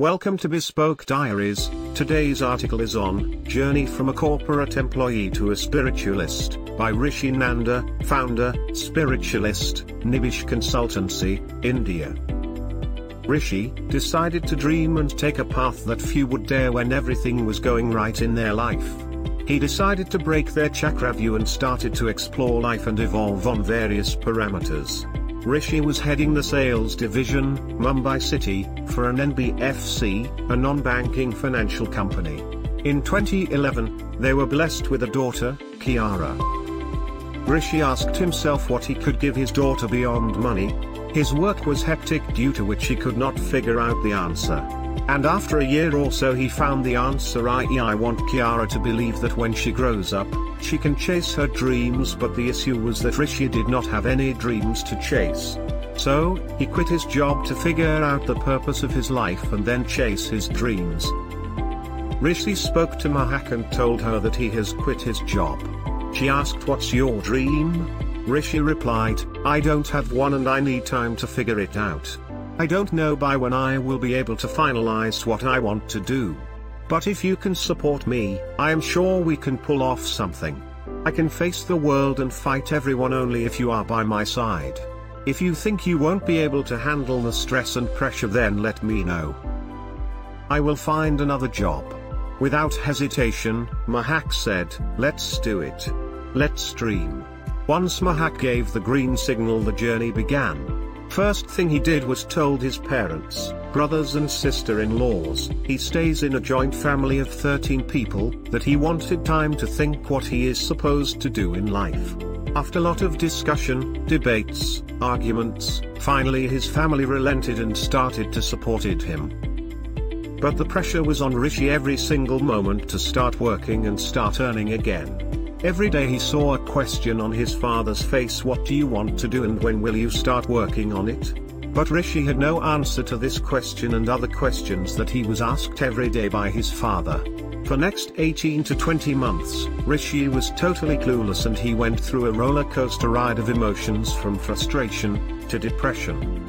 Welcome to Bespoke Diaries. Today's article is on Journey from a Corporate Employee to a Spiritualist by Rishi Nanda, founder, spiritualist, Nibish Consultancy, India. Rishi decided to dream and take a path that few would dare when everything was going right in their life. He decided to break their Chakravyuh and started to explore life and evolve on various parameters. Rishi was heading the sales division, Mumbai city, for an NBFC, a non-banking financial company. In 2011, they were blessed with a daughter, Kiara. Rishi asked himself what he could give his daughter beyond money. His work was hectic, due to which he could not figure out the answer. And after a year or so he found the answer, i.e. I want Kiara to believe that when she grows up, she can chase her dreams, but the issue was that Rishi did not have any dreams to chase. So, he quit his job to figure out the purpose of his life and then chase his dreams. Rishi spoke to Mahak and told her that he has quit his job. She asked, "What's your dream?" Rishi replied, "I don't have one and I need time to figure it out. I don't know by when I will be able to finalize what I want to do. But if you can support me, I am sure we can pull off something. I can face the world and fight everyone only if you are by my side. If you think you won't be able to handle the stress and pressure, then let me know. I will find another job." Without hesitation, Mahak said, "Let's do it. Let's dream." Once Mahak gave the green signal, the journey began. First thing he did was told his parents, brothers and sister-in-laws, he stays in a joint family of 13 people, that he wanted time to think what he is supposed to do in life. After a lot of discussion, debates, arguments, finally his family relented and started to support him. But the pressure was on Rishi every single moment to start working and start earning again. Every day he saw a question on his father's face: "What do you want to do and when will you start working on it?" But Rishi had no answer to this question and other questions that he was asked every day by his father. For next 18 to 20 months, Rishi was totally clueless and he went through a roller coaster ride of emotions from frustration to depression.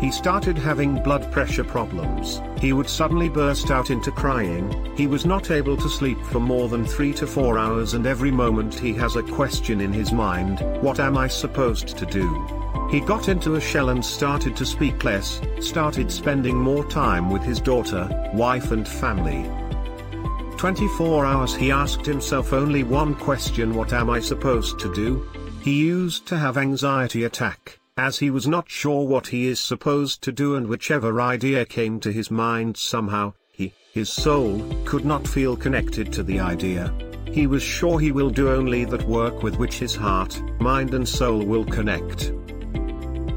He started having blood pressure problems, he would suddenly burst out into crying, he was not able to sleep for more than 3 to 4 hours, and every moment he has a question in his mind: what am I supposed to do? He got into a shell and started to speak less, started spending more time with his daughter, wife and family. 24 hours he asked himself only one question: what am I supposed to do? He used to have anxiety attack, as he was not sure what he is supposed to do, and whichever idea came to his mind somehow, his soul, could not feel connected to the idea. He was sure he will do only that work with which his heart, mind and soul will connect.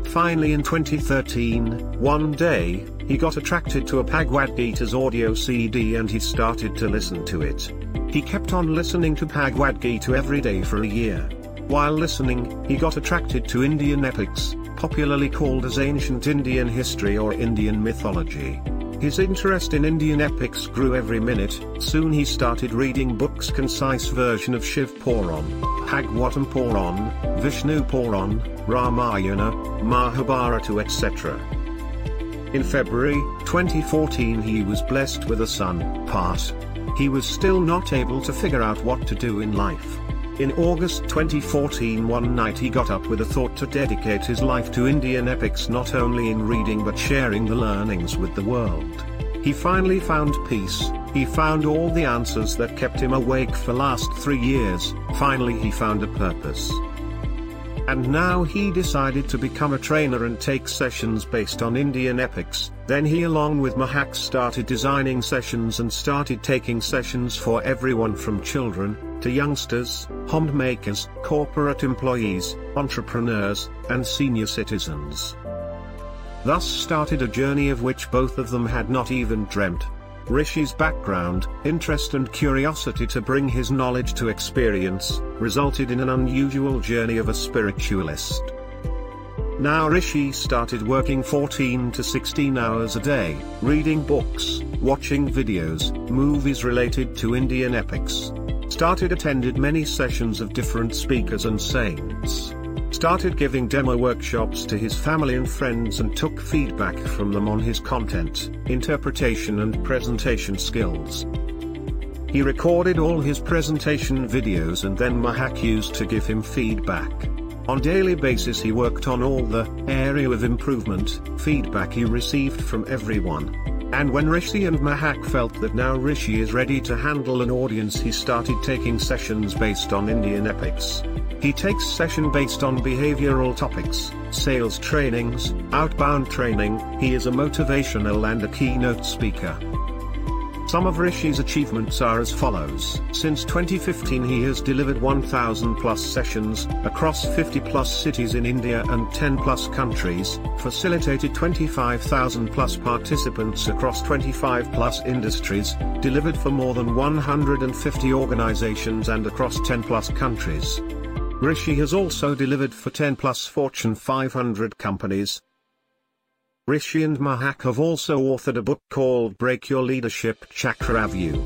Finally in 2013, one day, he got attracted to a Bhagavad Gita's audio CD and he started to listen to it. He kept on listening to Bhagavad Gita every day for a year. While listening, he got attracted to Indian epics, popularly called as ancient Indian history or Indian mythology. His interest in Indian epics grew every minute. Soon he started reading books, concise version of Shiv Puran, Bhagwat Puran, Vishnu Puran, Ramayana, Mahabharata, etc. In February 2014 he was blessed with a son, Parth. He was still not able to figure out what to do in life. In August 2014, one night he got up with a thought to dedicate his life to Indian epics, not only in reading but sharing the learnings with the world. He finally found peace, he found all the answers that kept him awake for last 3 years, finally he found a purpose. And now he decided to become a trainer and take sessions based on Indian epics. Then he, along with Mahak, started designing sessions and started taking sessions for everyone from children to youngsters, homemakers, corporate employees, entrepreneurs, and senior citizens. Thus started a journey of which both of them had not even dreamt. Rishi's background, interest and curiosity to bring his knowledge to experience, resulted in an unusual journey of a spiritualist. Now Rishi started working 14 to 16 hours a day, reading books, watching videos, movies related to Indian epics. Started attended many sessions of different speakers and saints. started giving demo workshops to his family and friends and took feedback from them on his content, interpretation and presentation skills. He recorded all his presentation videos and then Mahak used to give him feedback. On daily basis he worked on all the area of improvement, feedback he received from everyone. And when Rishi and Mahak felt that now Rishi is ready to handle an audience, he started taking sessions based on Indian epics. He takes session based on behavioral topics, sales trainings, outbound training. He is a motivational and a keynote speaker. Some of Rishi's achievements are as follows. Since 2015 he has delivered 1,000 plus sessions, across 50 plus cities in India and 10 plus countries, facilitated 25,000 plus participants across 25 plus industries, delivered for more than 150 organizations and across 10 plus countries. Rishi has also delivered for 10 plus Fortune 500 companies. Rishi and Mahak have also authored a book called Break Your Leadership Chakravyuh.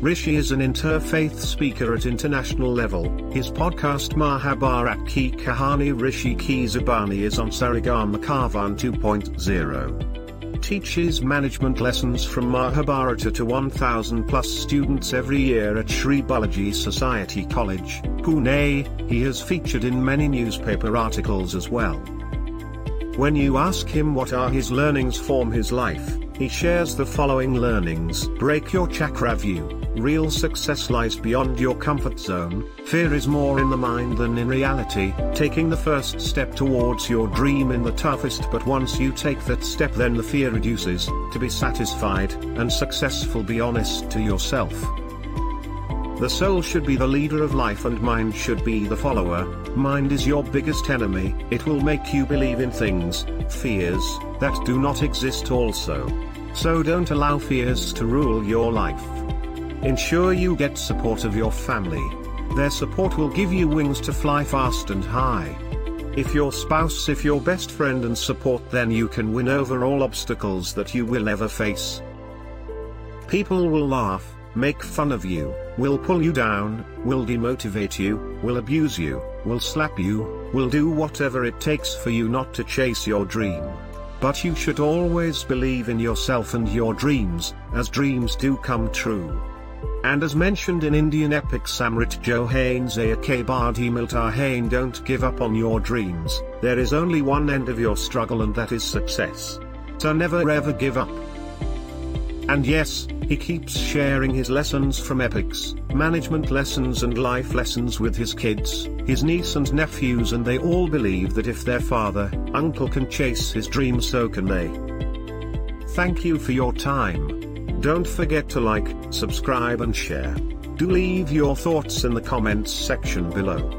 Rishi is an interfaith speaker at international level. His podcast Mahabharat Ki Kahani Rishi Ki Zubani is on Saregama Carvan 2.0. Teaches management lessons from Mahabharata to 1,000 plus students every year at Sri Balaji Society College, Pune. He has featured in many newspaper articles as well. When you ask him what are his learnings form his life, he shares the following learnings. Break your Chakravyuh. Real success lies beyond your comfort zone. Fear is more in the mind than in reality. Taking the first step towards your dream in the toughest, but once you take that step then the fear reduces. To be satisfied and successful, be honest to yourself. The soul should be the leader of life and mind should be the follower. Mind is your biggest enemy. It will make you believe in things, fears, that do not exist also. So don't allow fears to rule your life. Ensure you get support of your family. Their support will give you wings to fly fast and high. If your spouse, if your best friend and support, then you can win over all obstacles that you will ever face. People will laugh, make fun of you, will pull you down, will demotivate you, will abuse you, will slap you, will do whatever it takes for you not to chase your dream. But you should always believe in yourself and your dreams, as dreams do come true. And as mentioned in Indian epics Amrit Jo Hain Zayake Badi Milta Hain, don't give up on your dreams. There is only one end of your struggle and that is success. So never ever give up. And yes, he keeps sharing his lessons from epics, management lessons and life lessons with his kids, his niece and nephews, and they all believe that if their father, uncle can chase his dream, so can they. Thank you for your time. Don't forget to like, subscribe and share. Do leave your thoughts in the comments section below.